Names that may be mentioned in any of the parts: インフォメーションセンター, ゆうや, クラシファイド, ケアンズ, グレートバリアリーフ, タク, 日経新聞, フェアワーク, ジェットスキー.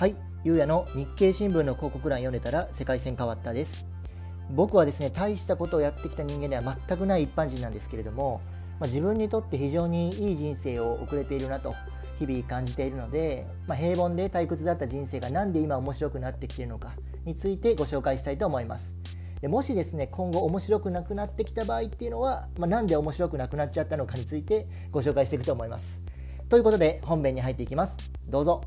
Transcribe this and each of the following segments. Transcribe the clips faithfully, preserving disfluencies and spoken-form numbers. はい、ゆうやの日経新聞の広告欄読んでたら世界線変わったです。僕はですね、大したことをやってきた人間では全くない一般人なんですけれども、まあ、自分にとって非常にいい人生を送れているなと日々感じているので、まあ、平凡で退屈だった人生がなんで今面白くなってきているのかについてご紹介したいと思います。でもしですね、今後面白くなくなってきた場合っていうのは、まあ、なんで面白くなくなっちゃったのかについてご紹介していくと思います。ということで本編に入っていきます。どうぞ。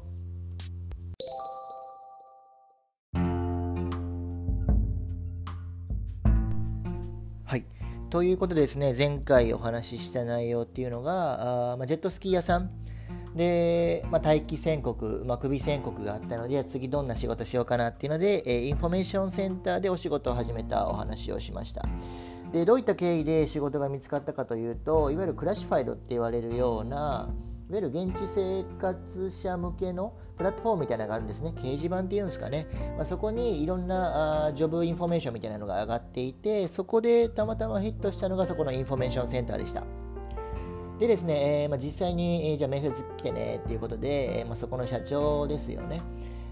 はい、ということでですね、前回お話しした内容っていうのが、あ、まあ、ジェットスキー屋さんで、まあ、待機宣告、まあ、首宣告があったので、次どんな仕事しようかなっていうので、えー、インフォメーションセンターでお仕事を始めたお話をしました。で、どういった経緯で仕事が見つかったかというと、いわゆるクラシファイドって言われるような、いわゆる現地生活者向けのプラットフォームみたいなのがあるんですね。掲示板っていうんですかね、まあ、そこにいろんなあジョブインフォメーションみたいなのが上がっていて、そこでたまたまヒットしたのがそこのインフォメーションセンターでした。でですね、えーまあ、実際に、えー、じゃあ面接来てねっていうことで、えーまあ、そこの社長ですよね、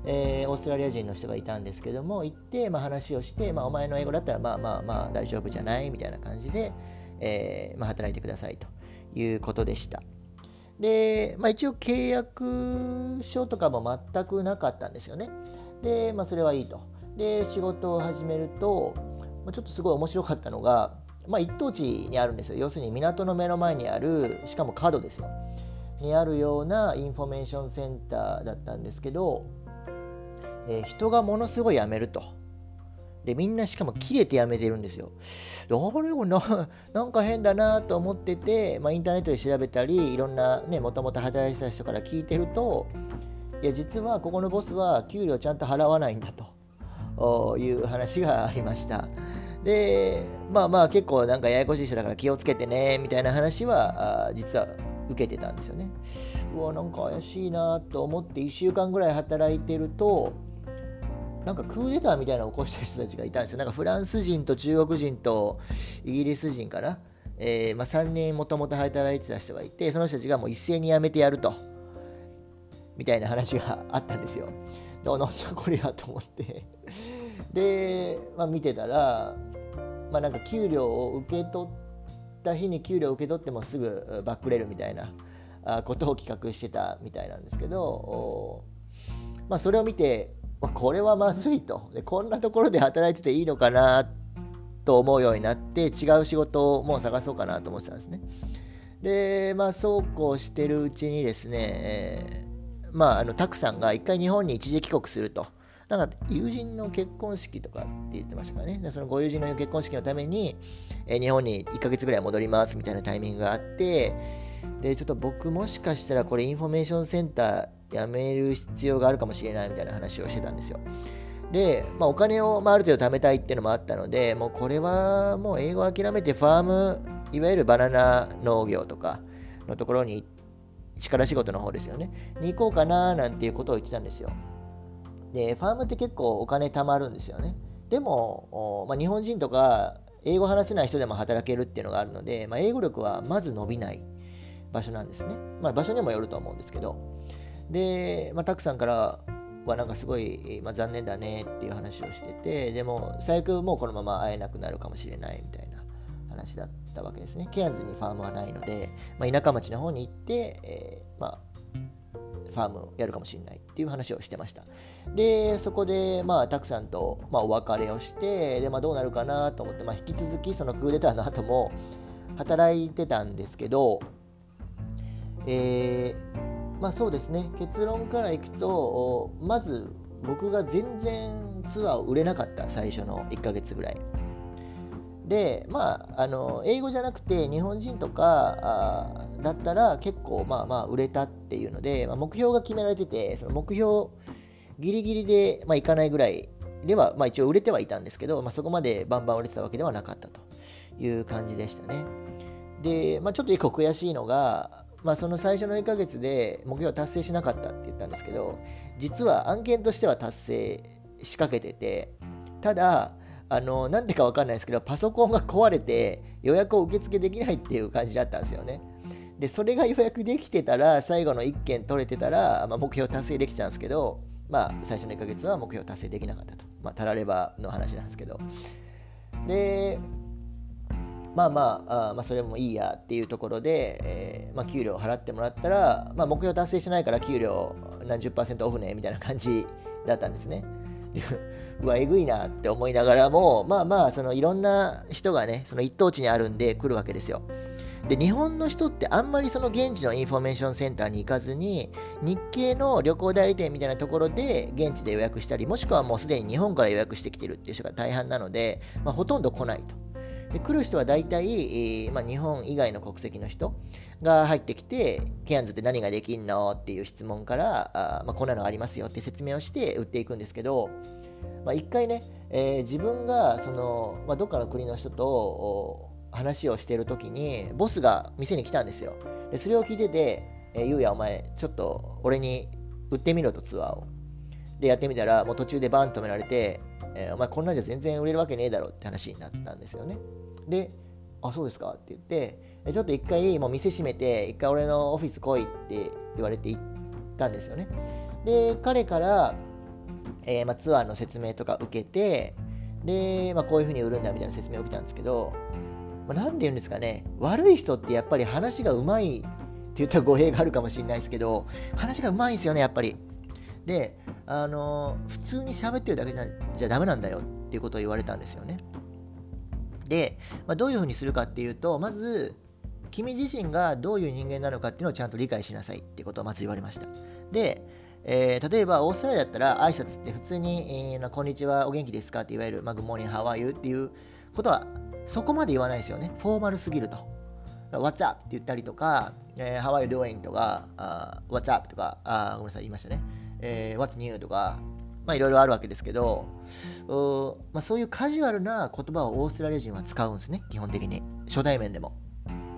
えー、オーストラリア人の人がいたんですけども、行って、まあ、話をして、まあ、お前の英語だったらまあまあまあ大丈夫じゃないみたいな感じで、えーまあ、働いてくださいということでした。で、まあ、一応契約書とかも全くなかったんですよね。で、まあ、それはいいと。で、仕事を始めると、まあ、ちょっとすごい面白かったのが、まあ、一等地にあるんですよ。要するに港の目の前にある、しかも角ですよにあるようなインフォメーションセンターだったんですけど、えー、人がものすごい辞めると。で、みんなしかも切れて辞めてるんですよ。あれな、なんか変だなと思ってて、まあ、インターネットで調べたり、いろんなね、もともと働いてた人から聞いてると、いや実はここのボスは給料ちゃんと払わないんだという話がありました。で、まあまあ結構なんかややこしい人だから気をつけてねみたいな話は実は受けてたんですよね。うわ、なんか怪しいなと思っていっしゅうかんぐらい働いてると、なんかクーデターみたいなのを起こした人たちがいたんですよ。なんかフランス人と中国人とイギリス人かな、えーまあ、さんにんもともと働いてた人がいて、その人たちがもう一斉に辞めてやるとみたいな話があったんですよ。なんだこれやと思ってで、まあ、見てたら、まあ、なんか給料を受け取った日に給料を受け取ってもすぐバックレるみたいなことを企画してたみたいなんですけど、まあ、それを見てこれはまずいと。で、こんなところで働いてていいのかなと思うようになって、違う仕事をもう探そうかなと思ってたんですね。で、まあ、そうこうしてるうちにですね、まあ、あのタクさんが一回日本に一時帰国すると。なんか友人の結婚式とかって言ってましたからね。で、そのご友人の結婚式のために、え日本にいっかげつぐらい戻りますみたいなタイミングがあって、で、ちょっと僕もしかしたらこれインフォメーションセンターやめる必要があるかもしれないみたいな話をしてたんですよ。で、まあ、お金を、まあ、ある程度貯めたいっていうのもあったので、もうこれはもう英語諦めてファーム、いわゆるバナナ農業とかのところに、力仕事の方ですよね、に行こうかななんていうことを言ってたんですよ。で、ファームって結構お金貯まるんですよね。でも、まあ、日本人とか英語話せない人でも働けるっていうのがあるので、まあ、英語力はまず伸びない場所なんですね。まあ、場所にもよると思うんですけど。で、まあ、タクさんからはなんかすごい、まあ、残念だねっていう話をしてて、でも最悪もうこのまま会えなくなるかもしれないみたいな話だったわけですね。ケアンズにファームはないので、まあ、田舎町の方に行って、えーまあファームをやるかもしれないっていう話をしてました。で、そこでまあタクさんと、まあ、お別れをして、で、まあ、どうなるかなと思って、まあ、引き続きそのクーデターの後も働いてたんですけど、えー、まあそうですね、結論からいくと、まず僕が全然ツアーを売れなかった、最初のいっかげつぐらいで。まあ、あの英語じゃなくて日本人とかだったら結構まあまあ売れたっていうので、まあ、目標が決められてて、その目標ギリギリで、まあ、いかないぐらいでは、まあ、一応売れてはいたんですけど、まあ、そこまでバンバン売れてたわけではなかったという感じでしたね。で、まあ、ちょっと一個悔しいのが、まあ、その最初のいっかげつで目標達成しなかったって言ったんですけど、実は案件としては達成しかけてて、ただあのなんでか分かんないですけど、パソコンが壊れて予約を受付できないっていう感じだったんですよね。で、それが予約できてたら、最後のいっけん取れてたら、まあ、目標達成できたんですけど、まあ、最初のいっかげつは目標達成できなかったと、まあ、たらればの話なんですけど、でまあまあ、あまあそれもいいやっていうところで、えーまあ、給料を払ってもらったら、まあ、目標達成してないから給料何十パーセントオフねみたいな感じだったんですね。うわえぐいなって思いながらも、まあまあそのいろんな人がねその一等地にあるんで来るわけですよ。で日本の人ってあんまりその現地のインフォメーションセンターに行かずに、日系の旅行代理店みたいなところで現地で予約したり、もしくはもうすでに日本から予約してきてるっていう人が大半なので、まあ、ほとんど来ないと。で来る人は大体、えーまあ、日本以外の国籍の人が入ってきて、ケアンズって何ができんのっていう質問からあ、まあ、こんなのありますよって説明をして売っていくんですけど、まあ、一回ね、えー、自分がその、まあ、どっかの国の人と話をしているときにボスが店に来たんですよ。でそれを聞いてて、えー、ゆうやお前ちょっと俺に売ってみろと、ツアーをでやってみたらもう途中でバーン止められて、えー、お前こんなんじゃ全然売れるわけねえだろって話になったんですよね。で、あ、そうですかって言って、ちょっと一回もう店閉めて、一回俺のオフィス来いって言われて行ったんですよね。で、彼から、えーまあ、ツアーの説明とか受けて、で、まあ、こういう風に売るんだみたいな説明を受けたんですけど、まあ、なんて言うんですかね、悪い人ってやっぱり話がうまいって言ったら語弊があるかもしれないですけど、話がうまいんですよね、やっぱり。で、あのー、普通に喋ってるだけじゃダメなんだよっていうことを言われたんですよね。で、まあ、どういうふうにするかっていうと、まず君自身がどういう人間なのかっていうのをちゃんと理解しなさいっていうことをまず言われました。で、えー、例えばオーストラリアだったら挨拶って普通に、えー、こんにちはお元気ですかっていわゆる、まあ、Good morning how are you っていうことはそこまで言わないですよね。フォーマルすぎると What's up って言ったりとか、えー、How are you doing とか、uh, What's up とか、あ、ごめんなさい言いましたね、えー、What's new とか、まあ、いろいろあるわけですけど、まあ、そういうカジュアルな言葉をオーストラリア人は使うんですね、基本的に初対面でも。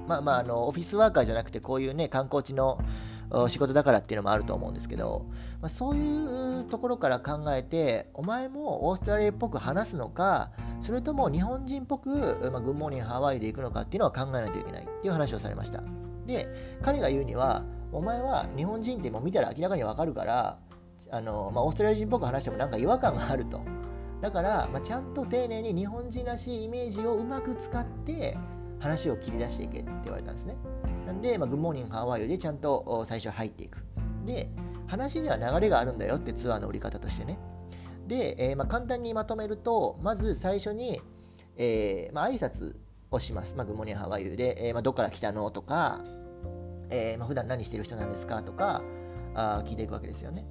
まあまあ、あのオフィスワーカーじゃなくてこういうね観光地の仕事だからっていうのもあると思うんですけど、まあ、そういうところから考えて、お前もオーストラリアっぽく話すのか、それとも日本人っぽく、まあ、グッモーニングハワイで行くのかっていうのは考えないといけないっていう話をされました。で、彼が言うには、お前は日本人ってもう見たら明らかにわかるから、あの、まあ、オーストラリア人っぽく話してもなんか違和感があると。だから、まあ、ちゃんと丁寧に日本人らしいイメージをうまく使って話を切り出していけって言われたんですね。なんで、まあ、グッモーニングハワイでちゃんと最初入っていく。で、話には流れがあるんだよってツアーの売り方としてね。で、えーまあ、簡単にまとめると、まず最初に、えーまあ、挨拶をします。まあ、グッモーニングハワイで、えーまあ、どっから来たのとか、えーまあ、普段何してる人なんですかとか、あ、聞いていくわけですよね。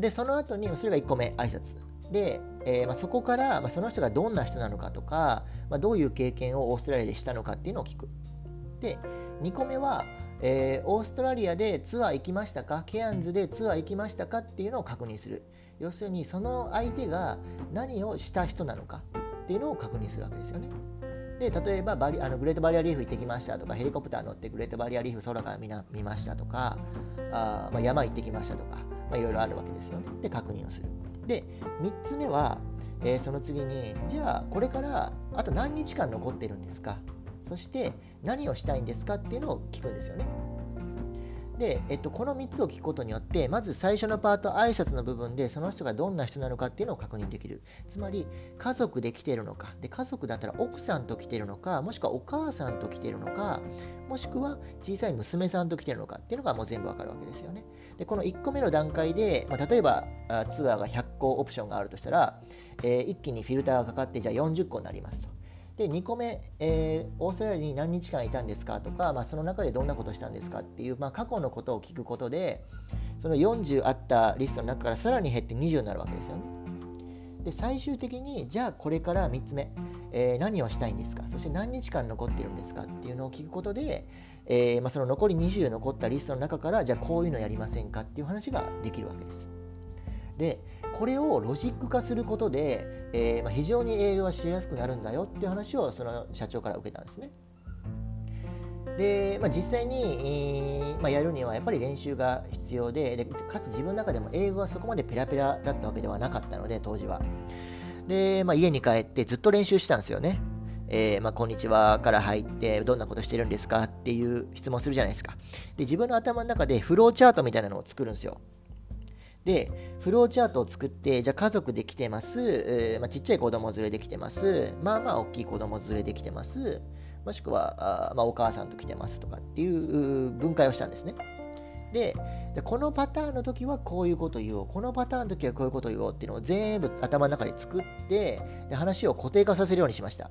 でその後にそれがいっこめ挨拶で、えーまあ、そこから、まあ、その人がどんな人なのかとか、まあ、どういう経験をオーストラリアでしたのかっていうのを聞く。でにこめは、えー、オーストラリアでツアー行きましたか、ケアンズでツアー行きましたかっていうのを確認する。要するにその相手が何をした人なのかっていうのを確認するわけですよね。で例えばバリあのグレートバリアリーフ行ってきましたとか、ヘリコプター乗ってグレートバリアリーフ空から 見, な見ましたとか、あ、まあ、山行ってきましたとか、まあ、いろいろあるわけですよね。で確認をする。でみっつめは、えー、その次に、じゃあこれからあと何日間残ってるんですか、そして何をしたいんですかっていうのを聞くんですよね。で、えっと、このみっつを聞くことによって、まず最初のパート挨拶の部分でその人がどんな人なのかっていうのを確認できる。つまり家族で来てるのか、で家族だったら奥さんと来てるのか、もしくはお母さんと来てるのか、もしくは小さい娘さんと来てるのかっていうのがもう全部わかるわけですよね。でこのいっこめの段階で、まあ、例えばツアーがひゃっこオプションがあるとしたら、えー、一気にフィルターがかかって、じゃあよんじゅっこになりますと。でにこめ、えー、オーストラリアに何日間いたんですかとか、まあ、その中でどんなことしたんですかっていう、まあ、過去のことを聞くことで、そのよんじゅうあったリストの中からさらに減ってにじゅうになるわけですよね。で最終的に、じゃあこれからみっつめ、えー、何をしたいんですか、そして何日間残ってるんですかっていうのを聞くことで、えーまあ、その残りにじゅう残ったリストの中から、じゃあこういうのやりませんかっていう話ができるわけです。でこれをロジック化することで、えーまあ、非常に営業はしやすくなるんだよっていう話をその社長から受けたんですね。で、まあ、実際に、えーまあ、やるにはやっぱり練習が必要 で, でかつ自分の中でも英語はそこまでペラペラだったわけではなかったので、当時はで、まあ、家に帰ってずっと練習したんですよね。えーまあ、こんにちはから入って、どんなことしてるんですかっていう質問するじゃないですか。で自分の頭の中でフローチャートみたいなのを作るんですよ。でフローチャートを作って、じゃあ家族で来てます、えーまあ、ちっちゃい子供連れで来てます、まあまあ大きい子供連れで来てます、もしくはあ、まあ、お母さんと来てますとかっていう分解をしたんですね。でこのパターンの時はこういうこと言おう、このパターンの時はこういうこと言おうっていうのを全部頭の中で作って、で話を固定化させるようにしました。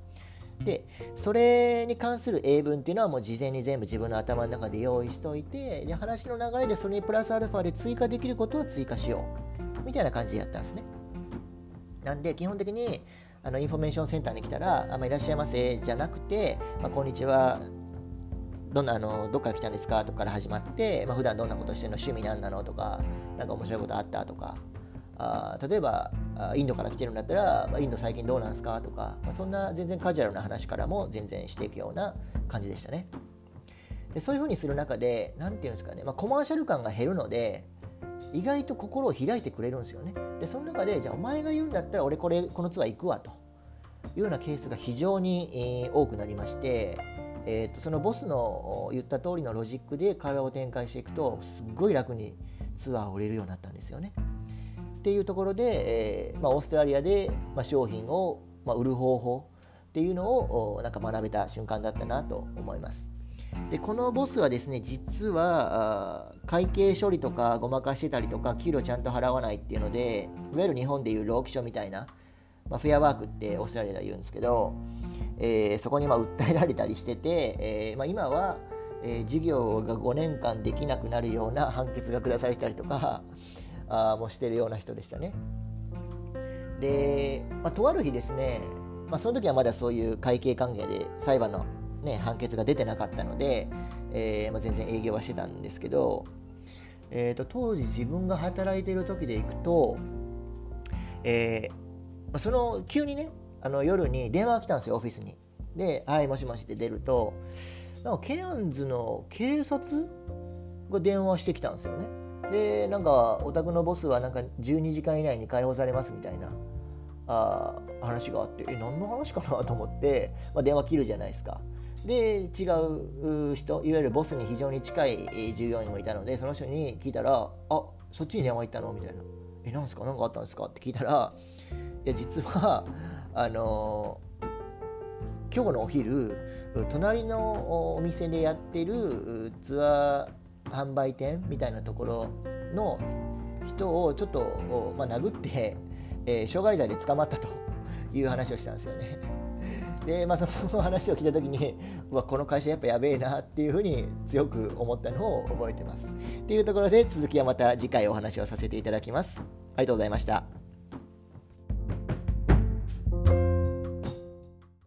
でそれに関する英文っていうのはもう事前に全部自分の頭の中で用意しておいて、で話の流れでそれにプラスアルファで追加できることを追加しようみたいな感じでやったんですね。なんで基本的にあのインフォメーションセンターに来たら、あ、まあ、いらっしゃいませじゃなくて、まあ、こんにちは、どんなあのどっから来たんですかとかから始まって、まあ、普段どんなことしてるの、趣味なんなのとか、なんか面白いことあったとか、あ例えばインドから来てるんだったら、まあ、インド最近どうなんですかとか、まあ、そんな全然カジュアルな話からも全然していくような感じでしたね。でそういう風にする中でなんていうんですかね、まあ、コマーシャル感が減るので意外と心を開いてくれるんですよね。でその中で、じゃあお前が言うんだったら俺これこのツアー行くわというようなケースが非常に、えー、多くなりまして、えー、とそのボスの言った通りのロジックで会話を展開していくと、すっごい楽にツアーを売れるようになったんですよね。っていうところで、えーまあ、オーストラリアで、まあ、商品を、まあ、売る方法っていうのをなんか学べた瞬間だったなと思います。でこのボスはですね、実は会計処理とかごまかしてたりとか、給料ちゃんと払わないっていうので、いわゆる日本でいう労基署みたいな、まあ、フェアワークってオーストラリアでは言うんですけど、えー、そこにまあ訴えられたりしてて、えーまあ、今は、えー、事業がごねんかんできなくなるような判決が下されたりとかあもしてるような人でしたね。で、まあ、とある日ですね、まあ、その時はまだそういう会計関係で裁判の、ね、判決が出てなかったので、えーまあ、全然営業はしてたんですけど、えー、と当時自分が働いている時でいくと、えーまあ、その急にね、あの夜に電話が来たんですよ、オフィスに。で、はい、もしもしって出ると、なんかケアンズの警察が電話してきたんですよね。でなんかお宅のボスはなんかじゅうにじかん以内に解放されますみたいなあ話があって、え何の話かなと思って、まあ、電話切るじゃないですか。で違う人、いわゆるボスに非常に近い従業員もいたので、その人に聞いたら、あそっちに電話行ったのみたいな、えなんすか、なんかあったんですかって聞いたら、いや実はあのー、今日のお昼隣のお店でやってるツアー販売店みたいなところの人をちょっと、まあ、殴って、えー、傷害罪で捕まったという話をしたんですよね。で、まあ、その話を聞いた時に、うわこの会社やっぱやべえなっていうふうに強く思ったのを覚えてます。っていうところで、続きはまた次回お話をさせていただきます。ありがとうございました。